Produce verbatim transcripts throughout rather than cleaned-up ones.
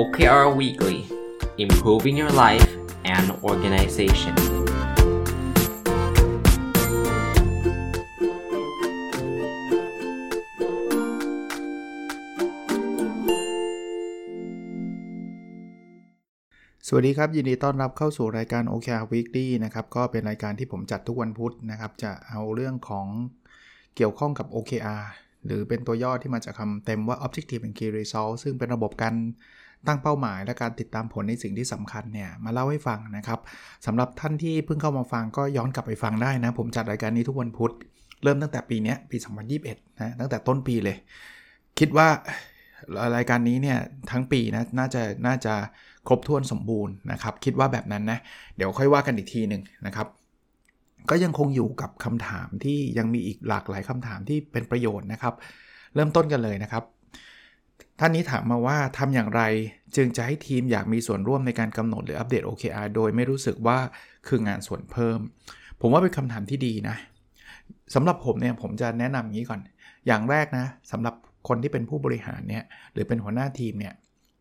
O K R Weekly, Improving Your Life and Organizationสวัสดีครับยินดีต้อนรับเข้าสู่รายการ โอ เค อาร์ Weekly นะครับก็เป็นรายการที่ผมจัดทุกวันพุธนะครับจะเอาเรื่องของเกี่ยวข้องกับ โอ เค อาร์ หรือเป็นตัวย่อที่มาจากคำเต็มว่า Objective and Key Results ซึ่งเป็นระบบการตั้งเป้าหมายและการติดตามผลในสิ่งที่สำคัญเนี่ยมาเล่าให้ฟังนะครับสำหรับท่านที่เพิ่งเข้ามาฟังก็ย้อนกลับไปฟังได้นะผมจัดรายการนี้ทุกวันพุธเริ่มตั้งแต่ปีนี้ปีสองพันยี่สิบเอ็ดนะตั้งแต่ต้นปีเลยคิดว่ารายการนี้เนี่ยทั้งปีนะน่าจะน่าจะครบถ้วนสมบูรณ์นะครับคิดว่าแบบนั้นนะเดี๋ยวค่อยว่ากันอีกทีนึงนะครับก็ยังคงอยู่กับคำถามที่ยังมีอีกหลากหลายคำถามที่เป็นประโยชน์นะครับเริ่มต้นกันเลยนะครับท่านนี้ถามมาว่าทำอย่างไรจึงจะให้ทีมอยากมีส่วนร่วมในการกำหนดหรืออัปเดต โอ เค อาร์ โดยไม่รู้สึกว่าคืองานส่วนเพิ่มผมว่าเป็นคำถามที่ดีนะสำหรับผมเนี่ยผมจะแนะนำอย่างนี้ก่อนอย่างแรกนะสำหรับคนที่เป็นผู้บริหารเนี่ยหรือเป็นหัวหน้าทีมเนี่ย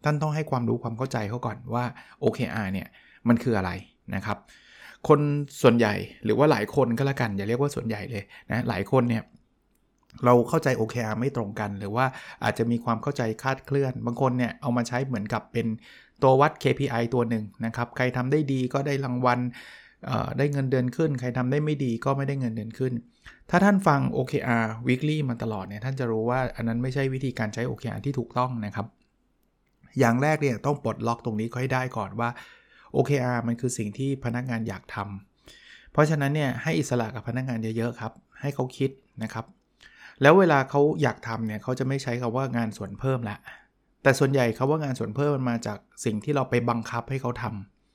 ท่านต้องให้ความรู้ความเข้าใจเขาก่อนว่า โอ เค อาร์ เนี่ยมันคืออะไรนะครับคนส่วนใหญ่หรือว่าหลายคนก็แล้วกันอย่าเรียกว่าส่วนใหญ่เลยนะหลายคนเนี่ยเราเข้าใจ โอ เค อาร์ ไม่ตรงกันหรือว่าอาจจะมีความเข้าใจคลาดเคลื่อนบางคนเนี่ยเอามาใช้เหมือนกับเป็นตัววัด เค พี ไอ ตัวหนึ่งนะครับใครทำได้ดีก็ได้รางวัลได้เงินเดือนขึ้นใครทำได้ไม่ดีก็ไม่ได้เงินเดือนขึ้นถ้าท่านฟัง โอ เค อาร์ Weekly มาตลอดเนี่ยท่านจะรู้ว่าอันนั้นไม่ใช่วิธีการใช้ โอ เค อาร์ ที่ถูกต้องนะครับอย่างแรกเนี่ยต้องปลดล็อกตรงนี้ให้ได้ก่อนว่า โอ เค อาร์ มันคือสิ่งที่พนักงานอยากทำเพราะฉะนั้นเนี่ยให้อิสระกับพนักงานเยอะๆครับให้เขาคิดนะครับแล้วเวลาเขาอยากทำเนี่ยเขาจะไม่ใช้คำว่างานส่วนเพิ่มละแต่ส่วนใหญ่คำว่างานส่วนเพิ่มมันมาจากสิ่งที่เราไปบังคับให้เขาท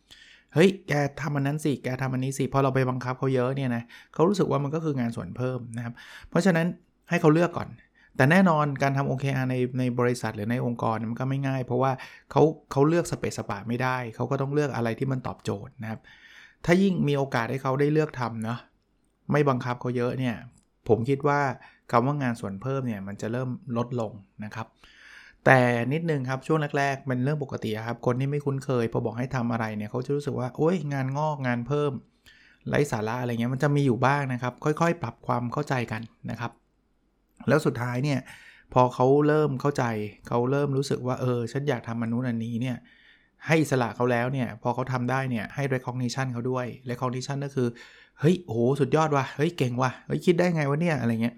ำเฮ้ยแกทำอันนั้นสิแกทำอันนี้สิพอเราไปบังคับเขาเยอะเนี่ยนะเขารู้สึกว่ามันก็คืองานส่วนเพิ่มนะครับเพราะฉะนั้นให้เขาเลือกก่อนแต่แน่นอนการทำ โอ เค อาร์ ในในบริษัทหรือในองค์กรมันก็ไม่ง่ายเพราะว่าเขาเขาเลือกสเปซสปะไม่ได้เขาก็ต้องเลือกอะไรที่มันตอบโจทย์นะครับถ้ายิ่งมีโอกาสให้เขาได้เลือกทำเนาะไม่บังคับเขาเยอะเนี่ยผมคิดว่าคำว่างานส่วนเพิ่มเนี่ยมันจะเริ่มลดลงนะครับแต่นิดนึงครับช่วงแรกๆมันเรื่องปกติครับคนที่ไม่คุ้นเคยพอบอกให้ทำอะไรเนี่ยเขาจะรู้สึกว่าโอ๊ยงานงอกงานเพิ่มไร้สาระอะไรเงี้ยมันจะมีอยู่บ้างนะครับค่อยๆปรับความเข้าใจกันนะครับแล้วสุดท้ายเนี่ยพอเขาเริ่มเข้าใจเขาเริ่มรู้สึกว่าเออฉันอยากทำมันนู้นอันนี้เนี่ยให้อิสระเขาแล้วเนี่ยพอเขาทำได้เนี่ยให้ recognition เขาด้วย recognition ก็คือเฮ้ยโหสุดยอดว่ะเฮ้ยเก่งว่ะเฮ้ยคิดได้ไงวะเนี่ยอะไรเงี้ย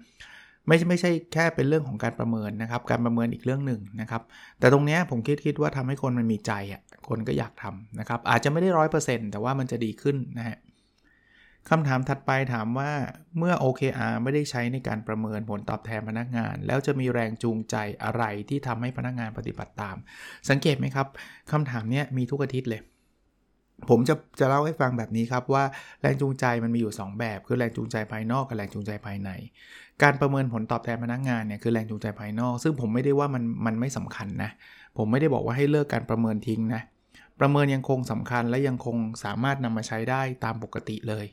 ไม่ใช่ไม่ใช่แค่เป็นเรื่องของการประเมินนะครับการประเมินอีกเรื่องหนึ่งนะครับแต่ตรงนี้ผมคิดคิดว่าทำให้คนมันมีใจอ่ะคนก็อยากทำนะครับอาจจะไม่ได้ หนึ่งร้อยเปอร์เซ็นต์ แต่ว่ามันจะดีขึ้นนะฮะคำถามถัดไปถามว่าเมื่อ โอ เค อาร์ ไม่ได้ใช้ในการประเมินผลตอบแทนพนักงานแล้วจะมีแรงจูงใจอะไรที่ทำให้พนักงานปฏิบัติตามสังเกตไหมครับคำถามนี้มีทุกอาทิตย์เลยผมจะจะเล่าให้ฟังแบบนี้ครับว่าแรงจูงใจมันมีอยู่สองแบบคือแรงจูงใจภายนอกกับแรงจูงใจภายในการประเมินผลตอบแทนพนักงานเนี่ยคือแรงจูงใจภายนอกซึ่งผมไม่ได้ว่ามันมันไม่สำคัญนะผมไม่ได้บอกว่าให้เลิกการประเมินทิ้งนะประเมินยังคงสำคัญและยังคงสามารถนำมาใช้ได้ตามปกติเลย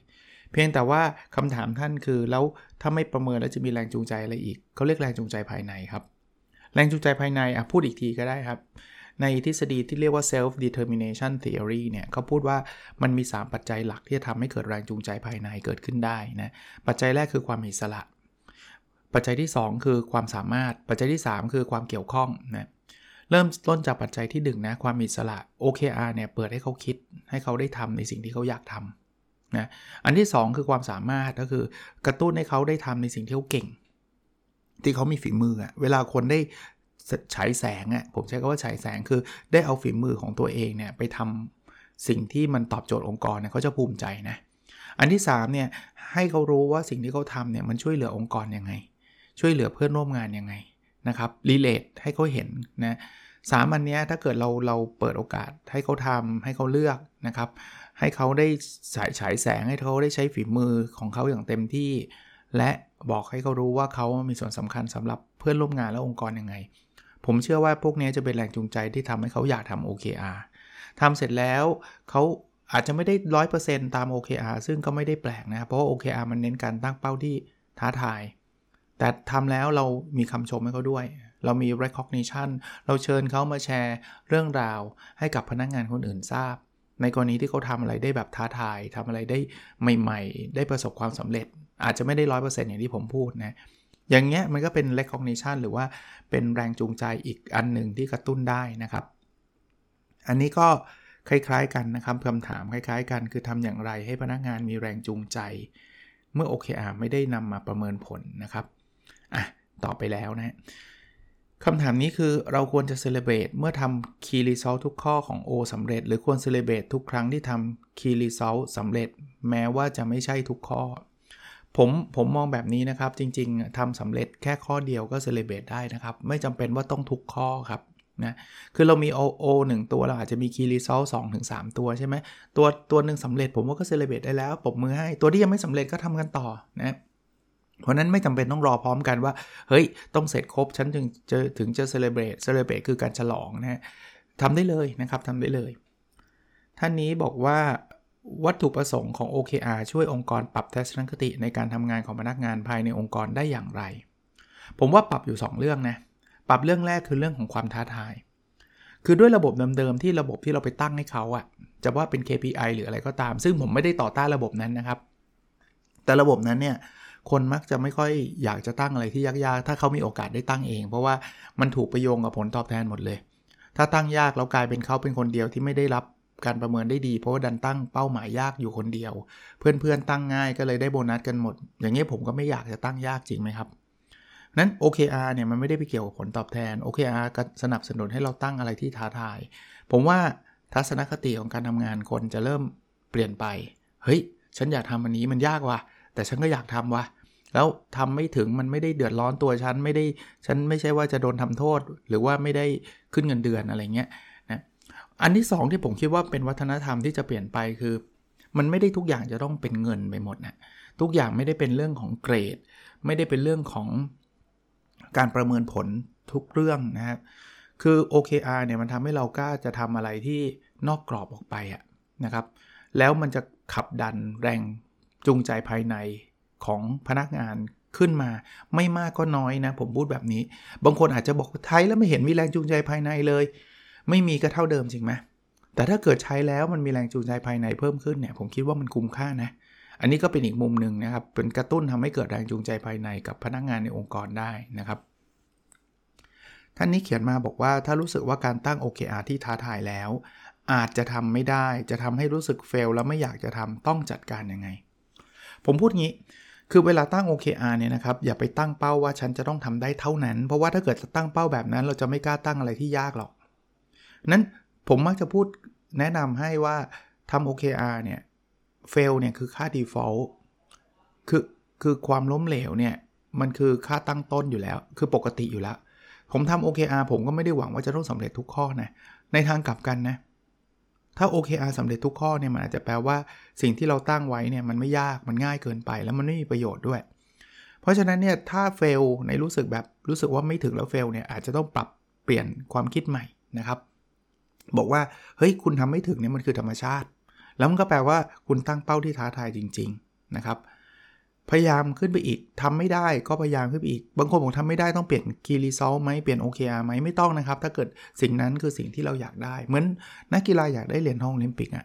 เพียงแต่ว่าคำถามท่านคือแล้วถ้าไม่ประเมินแล้วจะมีแรงจูงใจอะไรอีกเขาเรียกแรงจูงใจภายในครับแรงจูงใจภายในอ่ะพูดอีกทีก็ได้ครับในทฤษฎีที่เรียกว่า self determination theory เนี่ยเขาพูดว่ามันมีสามปัจจัยหลักที่จะทำให้เกิดแรงจูงใจภายในเกิดขึ้นได้นะปัจจัยแรกคือความอิสระปัจจัยที่สองคือความสามารถปัจจัยที่สามคือความเกี่ยวข้องนะเริ่มต้นจากปัจจัยที่หนึ่งนะความอิสระ โอ เค อาร์ เนี่ยเปิดให้เขาคิดให้เขาได้ทำในสิ่งที่เขาอยากทำนะอันที่สองคือความสามารถก็คือกระตุ้นให้เขาได้ทำในสิ่งที่เขาเก่งที่เขามีฝีมืออ่ะเวลาคนได้ฉายแสงอ่ะผมใช้คำว่าฉายแสงคือได้เอาฝีมือของตัวเองเนี่ยไปทำสิ่งที่มันตอบโจทย์องค์กรเนี่ยเขาจะภูมิใจนะอันที่สามเนี่ยให้เขารู้ว่าสิ่งที่เขาทำเนี่ยมันช่วยเหลือองค์กรยังไงช่วยเหลือเพื่อนร่วมงานยังไงนะครับรีเลทให้เขาเห็นนะสามอันเนี้ยถ้าเกิดเราเราเปิดโอกาสให้เขาทำให้เขาเลือกนะครับให้เขาได้ฉายฉายแสงให้เขาได้ใช้ฝีมือของเขาอย่างเต็มที่และบอกให้เขารู้ว่าเขามีส่วนสำคัญสำหรับเพื่อนร่วมงานและองค์กรยังไงผมเชื่อว่าพวกนี้จะเป็นแรงจูงใจที่ทำให้เขาอยากทำ โอ เค อาร์ ทำเสร็จแล้วเขาอาจจะไม่ได้ หนึ่งร้อยเปอร์เซ็นต์ ตาม โอ เค อาร์ ซึ่งก็ไม่ได้แปลกนะเพราะว่า โอ เค อาร์ มันเน้นการตั้งเป้าที่ท้าทายแต่ทำแล้วเรามีคำชมให้เขาด้วย เรามี recognition เราเชิญเขามาแชร์เรื่องราวให้กับพนักงานคนอื่นทราบในกรณีที่เขาทำอะไรได้แบบท้าทายทำอะไรได้ใหม่ๆได้ประสบความสำเร็จอาจจะไม่ได้ ร้อยเปอร์เซ็นต์ อย่างที่ผมพูดนะอย่างเงี้ยมันก็เป็น recognition หรือว่าเป็นแรงจูงใจอีกอันหนึ่งที่กระตุ้นได้นะครับอันนี้ก็คล้ายๆกันนะครับคำถามคล้ายๆกันคือทำอย่างไรให้พนักงานมีแรงจูงใจเมื่อ โอ เค อาร์ ไม่ได้นำมาประเมินผลนะครับอ่ะต่อไปแล้วนะคำถามนี้คือเราควรจะ celebrate เมื่อทำ key result ทุกข้อของ O สำเร็จหรือควร celebrate ทุกครั้งที่ทำ key result สำเร็จแม้ว่าจะไม่ใช่ทุกข้อผมผมมองแบบนี้นะครับจริงๆทำสำเร็จแค่ข้อเดียวก็ celebrate ได้นะครับไม่จำเป็นว่าต้องทุกข้อครับนะคือเรามี โอ โอ หนึ่งตัวเราอาจจะมี key result สองถึงสาม ตัวใช่ไหมตัวตัวหนึ่งสำเร็จผมว่าก็ celebrate ได้แล้วปรบมือให้ตัวที่ยังไม่สำเร็จก็ทำกันต่อนะเพราะนั้นไม่จำเป็นต้องรอพร้อมกันว่าเฮ้ยต้องเสร็จครบฉันถึงจะถึงจะเซเลเบรตเซเลเบรตคือการฉลองนะฮะทำได้เลยนะครับทำได้เลยท่านนี้บอกว่าวัตถุประสงค์ของ โอ เค อาร์ ช่วยองค์กรปรับทัศนคติในการทำงานของพนักงานภายในองค์กรได้อย่างไรผมว่าปรับอยู่สองเรื่องนะปรับเรื่องแรกคือเรื่องของความท้าทายคือด้วยระบบเดิมๆที่ระบบที่เราไปตั้งให้เขาอะจะว่าเป็น เค พี ไอ หรืออะไรก็ตามซึ่งผมไม่ได้ต่อต้านระบบนั้นนะครับแต่ระบบนั้นเนี่ยคนมักจะไม่ค่อยอยากจะตั้งอะไรที่ยากๆถ้าเขามีโอกาสได้ตั้งเองเพราะว่ามันถูกประโยงกับผลตอบแทนหมดเลยถ้าตั้งยากแล้วกลายเป็นเขาเป็นคนเดียวที่ไม่ได้รับการประเมินได้ดีเพราะว่าดันตั้งเป้าหมายยากอยู่คนเดียวเพื่อนๆตั้งง่ายก็เลยได้โบนัสกันหมดอย่างนี้ผมก็ไม่อยากจะตั้งยากจริงไหมครับนั้น โอ เค อาร์ เนี่ยมันไม่ได้ไปเกี่ยวกับผลตอบแทน โอ เค อาร์ ก็สนับสนุนให้เราตั้งอะไรที่ท้าทายผมว่าทัศนคติของการทำงานคนจะเริ่มเปลี่ยนไปเฮ้ยฉันอยากทำอันนี้มันยากว่ะแต่ฉันก็อยากทำว่ะแล้วทำไม่ถึงมันไม่ได้เดือดร้อนตัวฉันไม่ได้ฉันไม่ใช่ว่าจะโดนทำโทษหรือว่าไม่ได้ขึ้นเงินเดือนอะไรเงี้ยนะอันที่สองที่ผมคิดว่าเป็นวัฒนธรรมที่จะเปลี่ยนไปคือมันไม่ได้ทุกอย่างจะต้องเป็นเงินไปหมดนะทุกอย่างไม่ได้เป็นเรื่องของเกรดไม่ได้เป็นเรื่องของการประเมินผลทุกเรื่องนะครับคือ โอ เค อาร์ เนี่ยมันทำให้เรากล้าจะทำอะไรที่นอกกรอบออกไปอะนะครับแล้วมันจะขับดันแรงจูงใจภายในของพนักงานขึ้นมาไม่มากก็น้อยนะผมพูดแบบนี้บางคนอาจจะบอกใช้แล้วไม่เห็นมีแรงจูงใจภายในเลยไม่มีก็เท่าเดิมจริงไหมแต่ถ้าเกิดใช้แล้วมันมีแรงจูงใจภายในเพิ่มขึ้นเนี่ยผมคิดว่ามันคุ้มค่านะอันนี้ก็เป็นอีกมุมนึงนะครับเป็นกระตุ้นทำให้เกิดแรงจูงใจภายในกับพนักงานในองค์กรได้นะครับท่านนี้เขียนมาบอกว่าถ้ารู้สึกว่าการตั้ง โอ เค อาร์ ที่ท้าทายแล้วอาจจะทำไม่ได้จะทำให้รู้สึกเฟลแล้วไม่อยากจะทำต้องจัดการยังไงผมพูดงี้คือเวลาตั้ง โอ เค อาร์ เนี่ยนะครับอย่าไปตั้งเป้าว่าฉันจะต้องทำได้เท่านั้นเพราะว่าถ้าเกิดจะตั้งเป้าแบบนั้นเราจะไม่กล้าตั้งอะไรที่ยากหรอกนั้นผมมักจะพูดแนะนำให้ว่าทำ โอ เค อาร์ เนี่ย fail เนี่ยคือค่า default คือคือความล้มเหลวเนี่ยมันคือค่าตั้งต้นอยู่แล้วคือปกติอยู่แล้วผมทำ โอ เค อาร์ ผมก็ไม่ได้หวังว่าจะต้องสำเร็จทุกข้อนะในทางกลับกันนะถ้า โอ เค อาร์ สำเร็จทุกข้อเนี่ยมันอาจจะแปลว่าสิ่งที่เราตั้งไว้เนี่ยมันไม่ยากมันง่ายเกินไปแล้วมันไม่มีประโยชน์ด้วยเพราะฉะนั้นเนี่ยถ้าเฟลในรู้สึกแบบรู้สึกว่าไม่ถึงแล้วเฟลเนี่ยอาจจะต้องปรับเปลี่ยนความคิดใหม่นะครับบอกว่าเฮ้ยคุณทำไม่ถึงเนี่ยมันคือธรรมชาติแล้วมันก็แปลว่าคุณตั้งเป้าที่ท้าทายจริงๆนะครับพยายามขึ้นไปอีกทำไม่ได้ก็พยายามขึ้นไปอีกบางคนบอกทำไม่ได้ต้องเปลี่ยน Key Result ไหมเปลี่ยน โอ เค อาร์ ไหมไม่ต้องนะครับถ้าเกิดสิ่งนั้นคือสิ่งที่เราอยากได้เหมือนนักกีฬาอยากได้เหรียญทองโอลิมปิกอ่ะ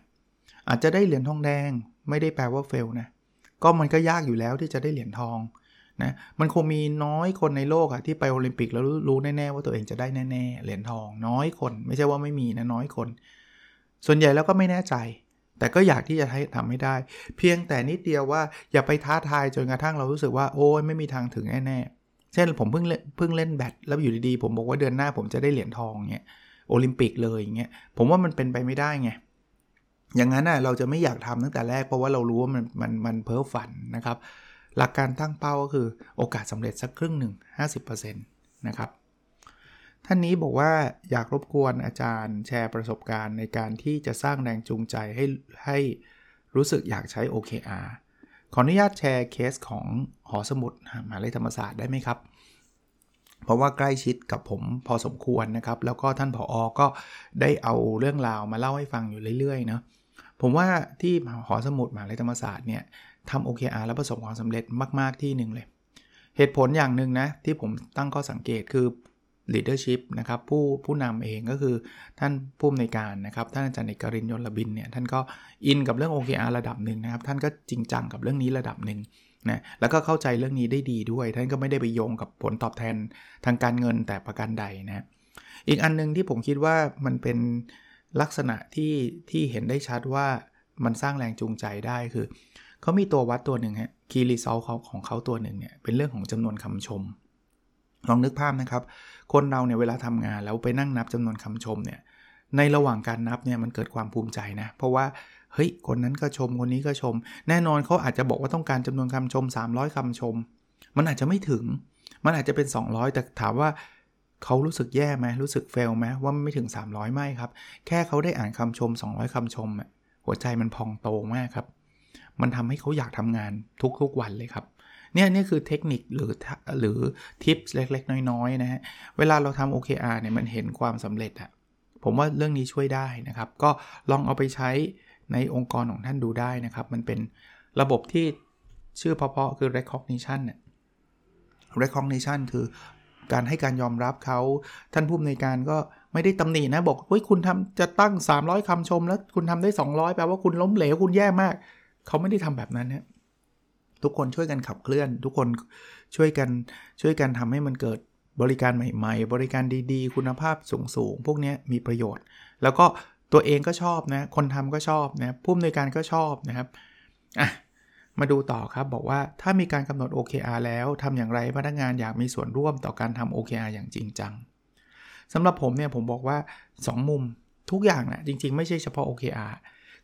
อาจจะได้เหรียญทองแดงไม่ได้แปลว่าเฟลนะก็มันก็ยากอยู่แล้วที่จะได้เหรียญทองนะมันคงมีน้อยคนในโลกอ่ะที่ไปโอลิมปิกแล้วรู้แน่ๆว่าตัวเองจะได้แน่ๆเหรียญทองน้อยคนไม่ใช่ว่าไม่มีนะน้อยคนส่วนใหญ่แล้วก็ไม่แน่ใจแต่ก็อยากที่จะทำให้ได้เพียงแต่นิดเดียวว่าอย่าไปท้าทายจนกระทั่งเรารู้สึกว่าโอ้ยไม่มีทางถึงแน่ๆเช่นผมเพิ่งเพิ่งเล่นแบดแล้วอยู่ดีๆผมบอกว่าเดือนหน้าผมจะได้เหรียญทองเงี้ยโอลิมปิกเลยอย่างเงี้ยผมว่ามันเป็นไปไม่ได้ไงอย่างนั้นน่ะเราจะไม่อยากทำตั้งแต่แรกเพราะว่าเรารู้ว่ามันมันมันเพ้อฝันนะครับหลักการตั้งเป้าก็คือโอกาสสำเร็จสักครึ่งหนึ่ง ห้าสิบเปอร์เซ็นต์ นะครับท่านนี้บอกว่าอยากรบกวนอาจารย์แชร์ประสบการณ์ในการที่จะสร้างแรงจูงใจให้ให้รู้สึกอยากใช้ โอ เค อาร์ ขออนุญาตแชร์เคสของหอสมุดมหาวิทยาลัยธรรมศาสตร์ได้ไหมครับเพราะว่าใกล้ชิดกับผมพอสมควรนะครับแล้วก็ท่านผอ.ก็ได้เอาเรื่องราวมาเล่าให้ฟังอยู่เรื่อยๆนะผมว่าที่หอสมุดมหาวิทยาลัยธรรมศาสตร์เนี่ยทำ โอ เค อาร์ แล้วประสบความสำเร็จมากๆที่นึงเลยเหตุผลอย่างนึงนะที่ผมตั้งข้อสังเกตคือ leadership นะครับผู้ผู้นำเองก็คือท่านผู้อำนวยการนะครับท่านอาจารย์เอกรินทร์ ยลบินเนี่ยท่านก็อินกับเรื่อง โอ เค อาร์ ระดับหนึ่งนะครับท่านก็จริงจังกับเรื่องนี้ระดับหนึ่งนะแล้วก็เข้าใจเรื่องนี้ได้ดีด้วยท่านก็ไม่ได้ไปโยงกับผลตอบแทนทางการเงินแต่ประการใดนะอีกอันนึงที่ผมคิดว่ามันเป็นลักษณะที่ที่เห็นได้ชัดว่ามันสร้างแรงจูงใจได้คือเขามีตัววัดตัวหนึ่งฮะ Key Result ของของเขาตัวหนึ่งเนี่ยเป็นเรื่องของจำนวนคำชมลองนึกภาพนะครับคนเราเนี่ยเวลาทำงานแล้วไปนั่งนับจำนวนคำชมเนี่ยในระหว่างการนับเนี่ยมันเกิดความภูมิใจนะเพราะว่าเฮ้ยคนนั้นก็ชมคนนี้ก็ชมแน่นอนเขาอาจจะบอกว่าต้องการจำนวนคำชมสามร้อยคำชมมันอาจจะไม่ถึงมันอาจจะเป็นสองร้อยแต่ถามว่าเขารู้สึกแย่ไหมรู้สึกเฟลไหมว่าไม่ถึงสามร้อยไม่ครับแค่เขาได้อ่านคำชมสองร้อยคำชมหัวใจมันพองโตมากครับมันทำให้เขาอยากทำงานทุกๆวันเลยครับเนี่ยนี่คือเทคนิคหรือหรือทิปส์เล็กๆน้อยๆนะฮะเวลาเราทำ โอ เค อาร์ เนี่ยมันเห็นความสำเร็จอะผมว่าเรื่องนี้ช่วยได้นะครับก็ลองเอาไปใช้ในองค์กรของท่านดูได้นะครับมันเป็นระบบที่ชื่อเพาะๆคือ recognition เนี่ย recognition คือการให้การยอมรับเขาท่านผู้อำนวยการก็ไม่ได้ตำหนินะบอกเฮ้ยคุณทำจะตั้งสามร้อยคำชมแล้วคุณทำได้สองร้อยแปลว่าคุณล้มเหลวคุณแย่มากเขาไม่ได้ทำแบบนั้นนะทุกคนช่วยกันขับเคลื่อนทุกคนช่วยกันช่วยกันทำให้มันเกิดบริการใหม่ๆบริการดีๆคุณภาพสูงๆพวกนี้มีประโยชน์แล้วก็ตัวเองก็ชอบนะคนทำก็ชอบนะผู้อำนวยการก็ชอบนะครับอ่ะมาดูต่อครับบอกว่าถ้ามีการกำหนด โอ เค อาร์ แล้วทำอย่างไรพนักงานอยากมีส่วนร่วมต่อการทำ โอ เค อาร์ อย่างจริงจังสำหรับผมเนี่ยผมบอกว่าสองมุมทุกอย่างนะจริงๆไม่ใช่เฉพาะ โอ เค อาร์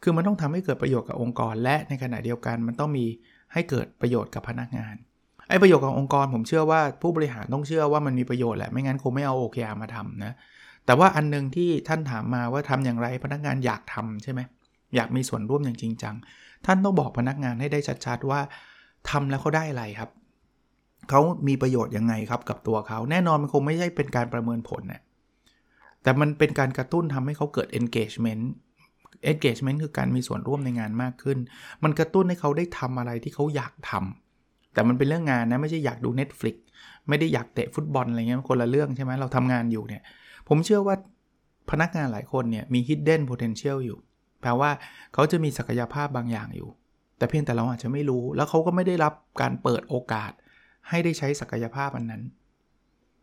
คือมันต้องทำให้เกิดประโยชน์กับองค์กรและในขณะเดียวกันมันต้องมีให้เกิดประโยชน์กับพนักงานไอ้ประโยชน์กับองค์กรผมเชื่อว่าผู้บริหารต้องเชื่อว่ามันมีประโยชน์แหละไม่งั้นคงไม่เอา โอ เค อาร์ มาทำนะแต่ว่าอันนึงที่ท่านถามมาว่าทำอย่างไรพนักงานอยากทำใช่ไหมอยากมีส่วนร่วมอย่างจริงจังท่านต้องบอกพนักงานให้ได้ชัดๆว่าทำแล้วเขาได้อะไรครับเขามีประโยชน์ยังไงครับกับตัวเขาแน่นอนมันคงไม่ใช่เป็นการประเมินผลนะแต่มันเป็นการกระตุ้นทำให้เขาเกิด engagement engagement คือการมีส่วนร่วมในงานมากขึ้นมันกระตุ้นให้เขาได้ทำอะไรที่เขาอยากทำแต่มันเป็นเรื่องงานนะไม่ใช่อยากดู Netflix ไม่ได้อยากเตะฟุตบอลอะไรเงี้ยคนละเรื่องใช่ไหมเราทำงานอยู่เนี่ยผมเชื่อว่าพนักงานหลายคนเนี่ยมี hidden potential อยู่แปลว่าเขาจะมีศักยภาพบางอย่างอยู่แต่เพียงแต่เราอาจจะไม่รู้แล้วเขาก็ไม่ได้รับการเปิดโอกาสให้ได้ใช้ศักยภาพอันนั้น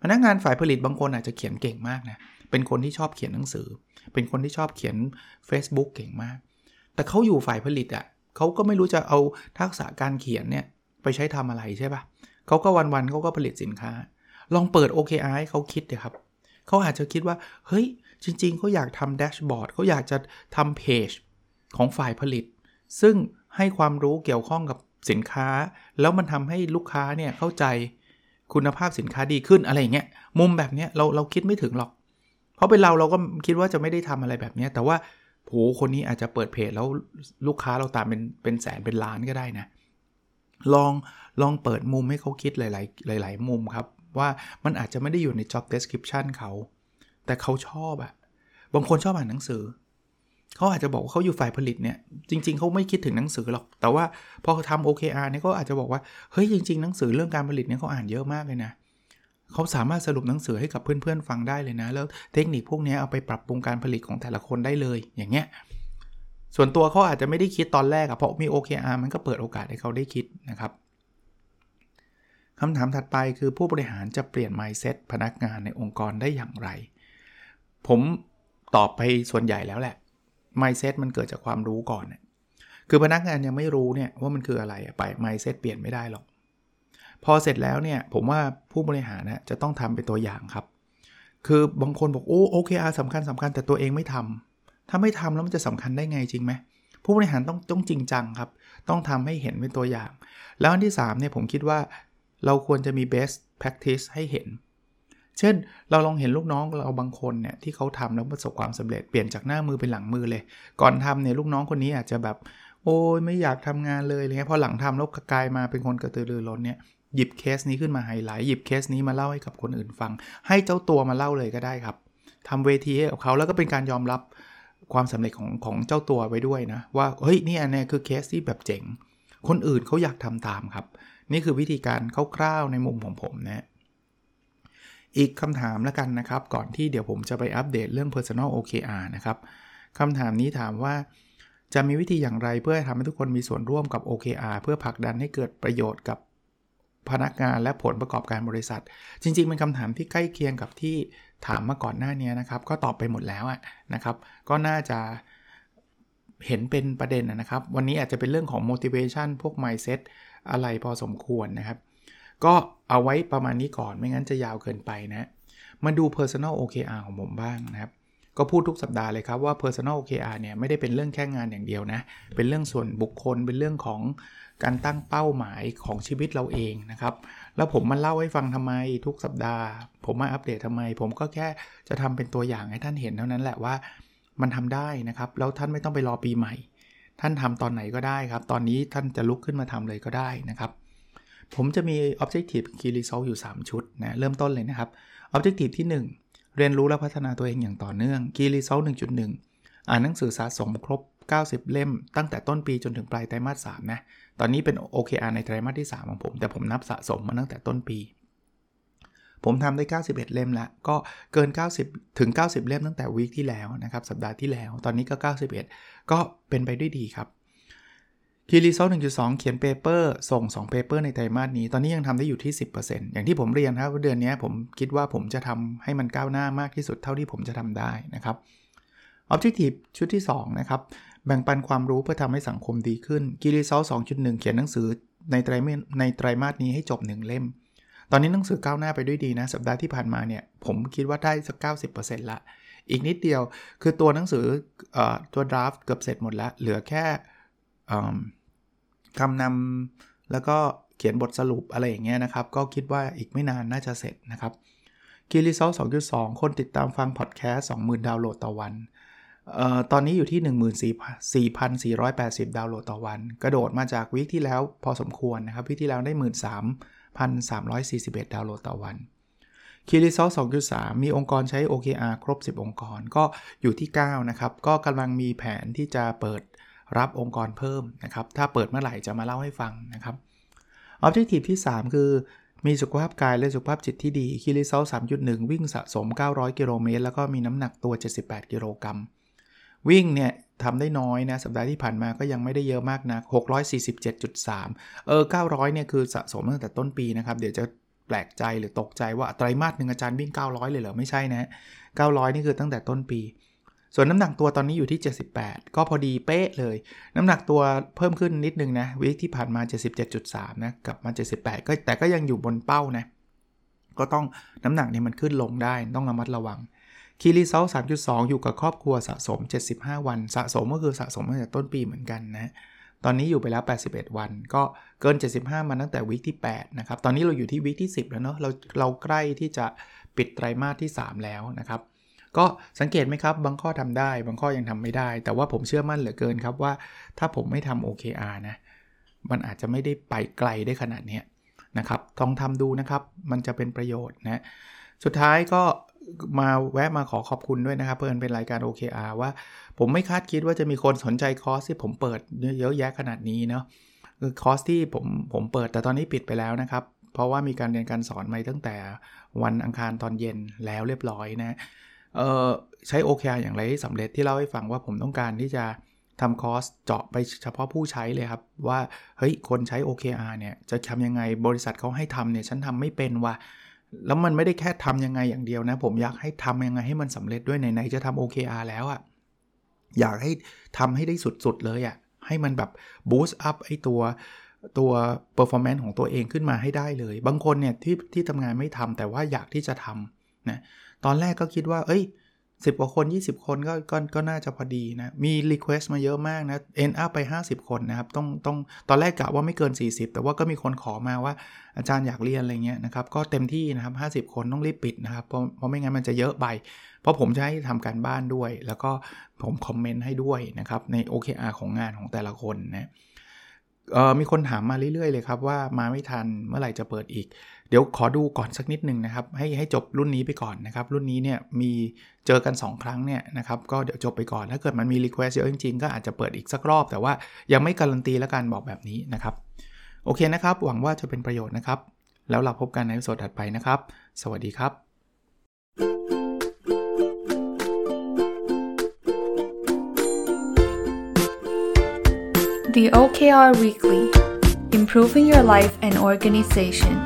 พนักงานฝ่ายผลิตบางคนอาจจะเขียนเก่งมากนะเป็นคนที่ชอบเขียนหนังสือเป็นคนที่ชอบเขียน Facebook เก่งมากแต่เขาอยู่ฝ่ายผลิตอ่ะเขาก็ไม่รู้จะเอาทักษะการเขียนเนี่ยไปใช้ทำอะไรใช่ป่ะเขาก็วันๆเขาก็ผลิตสินค้าลองเปิด โอ เค อาร์ ให้เขาคิดดิครับเขาอาจจะคิดว่าเฮ้ยจริงๆเขาอยากทำแดชบอร์ดเขาอยากจะทำเพจของฝ่ายผลิตซึ่งให้ความรู้เกี่ยวข้องกับสินค้าแล้วมันทำให้ลูกค้าเนี่ยเข้าใจคุณภาพสินค้าดีขึ้นอะไรอย่างเงี้ยมุมแบบเนี้ยเราเราคิดไม่ถึงหรอกเพราะเป็นเราเราก็คิดว่าจะไม่ได้ทำอะไรแบบนี้แต่ว่าโหคนนี้อาจจะเปิดเพจแล้วลูกค้าเราตามเป็นเป็นแสนเป็นล้านก็ได้นะลองลองเปิดมุมให้เขาคิดหลายๆหลายๆมุมครับว่ามันอาจจะไม่ได้อยู่ใน job description เขาแต่เขาชอบอะบางคนชอบอ่านหนังสือเขาอาจจะบอกว่าเขาอยู่ฝ่ายผลิตเนี่ยจริงๆเขาไม่คิดถึงหนังสือหรอกแต่ว่าพอทำ โอ เค อาร์ เนี่ยก็อาจจะบอกว่าเฮ้ยจริงๆหนังสือเรื่องการผลิตเนี่ยเขาอ่านเยอะมากเลยนะเขาสามารถสรุปหนังสือให้กับเพื่อนๆฟังได้เลยนะแล้วเทคนิคพวกนี้เอาไปปรับปรุงการผลิตของแต่ละคนได้เลยอย่างเงี้ยส่วนตัวเขาอาจจะไม่ได้คิดตอนแรกอะเพราะมี โอ เค อาร์ มันก็เปิดโอกาสให้เขาได้คิดนะครับคำถามถัดไปคือผู้บริหารจะเปลี่ยน mindset พนักงานในองค์กรได้อย่างไรผมตอบไปส่วนใหญ่แล้วแหละ mindset มันเกิดจากความรู้ก่อนเนี่ยคือพนักงานยังไม่รู้เนี่ยว่ามันคืออะไรไป mindset เปลี่ยนไม่ได้หรอกพอเสร็จแล้วเนี่ยผมว่าผู้บริหารนะจะต้องทำเป็นตัวอย่างครับคือบางคนบอกโอ้ โอ เค อาร์ สำคัญสำคัญแต่ตัวเองไม่ทำถ้าไม่ทำแล้วมันจะสำคัญได้ไงจริงไหมผู้บริหารต้องต้องจริงจังครับต้องทำให้เห็นเป็นตัวอย่างแล้วอันที่สามเนี่ยผมคิดว่าเราควรจะมี best practice ให้เห็นเช่นเราลองเห็นลูกน้องเราบางคนเนี่ยที่เขาทำแล้วประสบความสำเร็จเปลี่ยนจากหน้ามือเป็นหลังมือเลยก่อนทำเนี่ยลูกน้องคนนี้อาจจะแบบโอ้ยไม่อยากทำงานเลยอะไรเงี้ยพอหลังทำแล้วกลายมาเป็นคนกระตือรือร้นเนี่ยหยิบเคสนี้ขึ้นมาไฮไลท์หยิบเคสนี้มาเล่าให้กับคนอื่นฟังให้เจ้าตัวมาเล่าเลยก็ได้ครับทำเวทีให้กับเขาแล้วก็เป็นการยอมรับความสำเร็จของของเจ้าตัวไว้ด้วยนะว่าเฮ้ยนี่อันนี้คือเคสที่แบบเจ๋งคนอื่นเขาอยากทำตามครับนี่คือวิธีการคร่าวๆในมุมของผมนะ อีกคำถามละกันนะครับก่อนที่เดี๋ยวผมจะไปอัปเดตเรื่อง Personal โอ เค อาร์ นะครับคำถามนี้ถามว่าจะมีวิธีอย่างไรเพื่อทำให้ทุกคนมีส่วนร่วมกับ โอ เค อาร์ เพื่อผลักดันให้เกิดประโยชน์กับพนักงานและผลประกอบการบริษัทจริงๆเป็นคำถามที่ใกล้เคียงกับที่ถามมาก่อนหน้านี้นะครับก็ตอบไปหมดแล้วนะครับก็น่าจะเห็นเป็นประเด็นนะครับวันนี้อาจจะเป็นเรื่องของ motivation พวก mindset อะไรพอสมควรนะครับก็เอาไว้ประมาณนี้ก่อนไม่งั้นจะยาวเกินไปนะมาดู personal โอ เค อาร์ ของผมบ้างนะครับก็พูดทุกสัปดาห์เลยครับว่า personal โอ เค อาร์ เนี่ยไม่ได้เป็นเรื่องแค่งานอย่างเดียวนะเป็นเรื่องส่วนบุคคลเป็นเรื่องของการตั้งเป้าหมายของชีวิตเราเองนะครับแล้วผมมาเล่าให้ฟังทำไมทุกสัปดาห์ผมมาอัปเดตทำไมผมก็แค่จะทำเป็นตัวอย่างให้ท่านเห็นเท่านั้นแหละว่ามันทำได้นะครับแล้วท่านไม่ต้องไปรอปีใหม่ท่านทำตอนไหนก็ได้ครับตอนนี้ท่านจะลุกขึ้นมาทำเลยก็ได้นะครับผมจะมี Objective Key Results อยู่สามชุดนะเริ่มต้นเลยนะครับ Objective ที่หนึ่งเรียนรู้และพัฒนาตัวเองอย่างต่อเนื่อง Key Result หนึ่งจุดหนึ่ง อ่านหนังสือสะสมครบเก้าสิบเล่มตั้งแต่ต้นปีจนถึงปลายไตรมาสสามนะตอนนี้เป็น โอ เค อาร์ ในไตรมาสที่สามของผมแต่ผมนับสะสมมาตั้งแต่ต้นปีผมทำได้เก้าสิบเอ็ดเล่มแล้วก็เกินเก้าสิบถึงเก้าสิบเล่มตั้งแต่วีคที่แล้วนะครับสัปดาห์ที่แล้วตอนนี้ก็เก้าสิบเอ็ดก็เป็นไปด้วยดีครับKey Result หนึ่งจุดสอง เขียนเปเปอร์ส่งสองเปเปอร์ในไตรมาสนี้ตอนนี้ยังทำได้อยู่ที่ สิบเปอร์เซ็นต์ อย่างที่ผมเรียนครับเดือนนี้ผมคิดว่าผมจะทำให้มันก้าวหน้ามากที่สุดเท่าที่ผมจะทำได้นะครับ Objective ชุดที่สองนะครับแบ่งปันความรู้เพื่อทำให้สังคมดีขึ้น Key Result สองจุดหนึ่ง เขียนหนังสือในไตรมาสในไตรมาสนี้ให้จบหนึ่งเล่มตอนนี้หนังสือก้าวหน้าไปด้วยดีนะสัปดาห์ที่ผ่านมาเนี่ยผมคิดว่าได้สัก เก้าสิบเปอร์เซ็นต์ ละอีกนิดเดียวคือตัวหนังสือเอ่อตัว draft เกือบเสร็จหมดละเหลือแค่คำนำแล้วก็เขียนบทสรุปอะไรอย่างเงี้ยนะครับก็คิดว่าอีกไม่นานน่าจะเสร็จนะครับ Key Result สองจุดสอง คนติดตามฟังพอดแคสต์ สองหมื่น ดาวน์โหลดต่อวันเอ่อตอนนี้อยู่ที่ หนึ่งหมื่นสี่พันสี่ร้อยแปดสิบ ดาวน์โหลดต่อวันกระโดดมาจากวีคที่แล้วพอสมควรนะครับวีคที่แล้วได้ หนึ่งหมื่นสามพันสามร้อยสี่สิบเอ็ด ดาวน์โหลดต่อวัน Key Result สองจุดสาม มีองค์กรใช้ โอ เค อาร์ ครบสิบองค์กรก็อยู่ที่เก้านะครับก็กำลังมีแผนที่จะเปิดรับองค์กรเพิ่มนะครับถ้าเปิดเมื่อไหร่จะมาเล่าให้ฟังนะครับ Objective ที่สามคือมีสุขภาพกายและสุขภาพจิตที่ดี Key Result สามจุดหนึ่ง วิ่งสะสมเก้าร้อยกิโลเมตรแล้วก็มีน้ำหนักตัวเจ็ดสิบแปดกิโลกรัมวิ่งเนี่ยทำได้น้อยนะสัปดาห์ที่ผ่านมาก็ยังไม่ได้เยอะมากนะ หกร้อยสี่สิบเจ็ดจุดสาม เออเก้าร้อยเนี่ยคือสะสมตั้งแต่ต้นปีนะครับเดี๋ยวจะแปลกใจหรือตกใจว่าไตรมาสหนึ่งอาจารย์วิ่งเก้าร้อยเลยเหรอไม่ใช่นะเก้าร้อยนี่คือตั้งแต่ต้นปีส่วนน้ำหนักตัวตอนนี้อยู่ที่เจ็ดสิบแปดก็พอดีเป๊ะเลยน้ำหนักตัวเพิ่มขึ้นนิดนึงนะวีคที่ผ่านมา เจ็ดสิบเจ็ดจุดสาม นะกลับมาเจ็ดสิบแปดก็แต่ก็ยังอยู่บนเป้านะก็ต้องน้ำหนักเนี่ยมันขึ้นลงได้ต้องระมัดระวัง Key Result สามจุดสอง อยู่กับครอบครัวสะสมเจ็ดสิบห้าวันสะสมก็คือสะสมตั้งแต่ต้นปีเหมือนกันนะตอนนี้อยู่ไปแล้วแปดสิบเอ็ดวันก็เกินเจ็ดสิบห้ามาตั้งแต่วีคที่แปดนะครับตอนนี้เราอยู่ที่วีคที่สิบแล้วเนาะเราเราใกล้ที่จะปิดไตรมาสที่สามแล้วนะครับก็สังเกตไหมครับบางข้อทำได้บางข้อยังทำไม่ได้แต่ว่าผมเชื่อมั่นเหลือเกินครับว่าถ้าผมไม่ทำ โอ เค อาร์ นะมันอาจจะไม่ได้ไปไกลได้ขนาดนี้นะครับลองทำดูนะครับมันจะเป็นประโยชน์นะสุดท้ายก็มาแวะมาขอขอบคุณด้วยนะครับเพื่อนเป็นรายการ โอ เค อาร์ ว่าผมไม่คาดคิดว่าจะมีคนสนใจคอร์สที่ผมเปิดเยอะแยะขนาดนี้เนาะคือคอร์สที่ผมผมเปิดแต่ตอนนี้ปิดไปแล้วนะครับเพราะว่ามีการเรียนการสอนมาตั้งแต่วันอังคารตอนเย็นแล้วเรียบร้อยนะเอ่อใช้ โอ เค อาร์ อย่างไรให้สำเร็จที่เล่าให้ฟังว่าผมต้องการที่จะทำคอร์สเจาะไปเฉพาะผู้ใช้เลยครับว่าเฮ้ยคนใช้ โอ เค อาร์ เนี่ยจะทำยังไงบริษัทเขาให้ทำเนี่ยฉันทำไม่เป็นว่ะแล้วมันไม่ได้แค่ทำยังไงอย่างเดียวนะผมอยากให้ทำยังไงให้มันสำเร็จด้วยไหนๆจะทำ โอ เค อาร์ แล้วอ่ะอยากให้ทำให้ได้สุดๆเลยอ่ะให้มันแบบบูสต์อัพไอ้ตัวตัว performance ของตัวเองขึ้นมาให้ได้เลยบางคนเนี่ยที่ที่ทำงานไม่ทำแต่ว่าอยากที่จะทำนะตอนแรกก็คิดว่าเอ้ยสิบกว่าคนยี่สิบคนก็ ก็ก็น่าจะพอดีนะมี request มาเยอะมากนะ end up ไปห้าสิบคนนะครับต้องต้องตอนแรกกะว่าไม่เกินสี่สิบแต่ว่าก็มีคนขอมาว่าอาจารย์อยากเรียนอะไรเงี้ยนะครับก็เต็มที่นะครับห้าสิบคนต้องรีบปิดนะครับเพราะเพราะไม่งั้นมันจะเยอะไปเพราะผมจะให้ทำการบ้านด้วยแล้วก็ผมคอมเมนต์ให้ด้วยนะครับใน โอ เค อาร์ ของงานของแต่ละคนนะเอ่อมีคนถามมาเรื่อยๆเลยครับว่ามาไม่ทันเมื่อไหร่จะเปิดอีกเดี๋ยวขอดูก่อนสักนิดนึงนะครับให้ให้จบรุ่นนี้ไปก่อนนะครับรุ่นนี้เนี่ยมีเจอกันสองครั้งเนี่ยนะครับก็เดี๋ยวจบไปก่อนถ้าเกิดมันมี request เยอะจริงๆก็อาจจะเปิดอีกสักรอบแต่ว่ายังไม่การันตีแล้วกันบอกแบบนี้นะครับโอเคนะครับหวังว่าจะเป็นประโยชน์นะครับแล้วเราพบกันในเอพิโซดถัดไปนะครับสวัสดีครับ the O K R Weekly, Improving Your Life and Organization.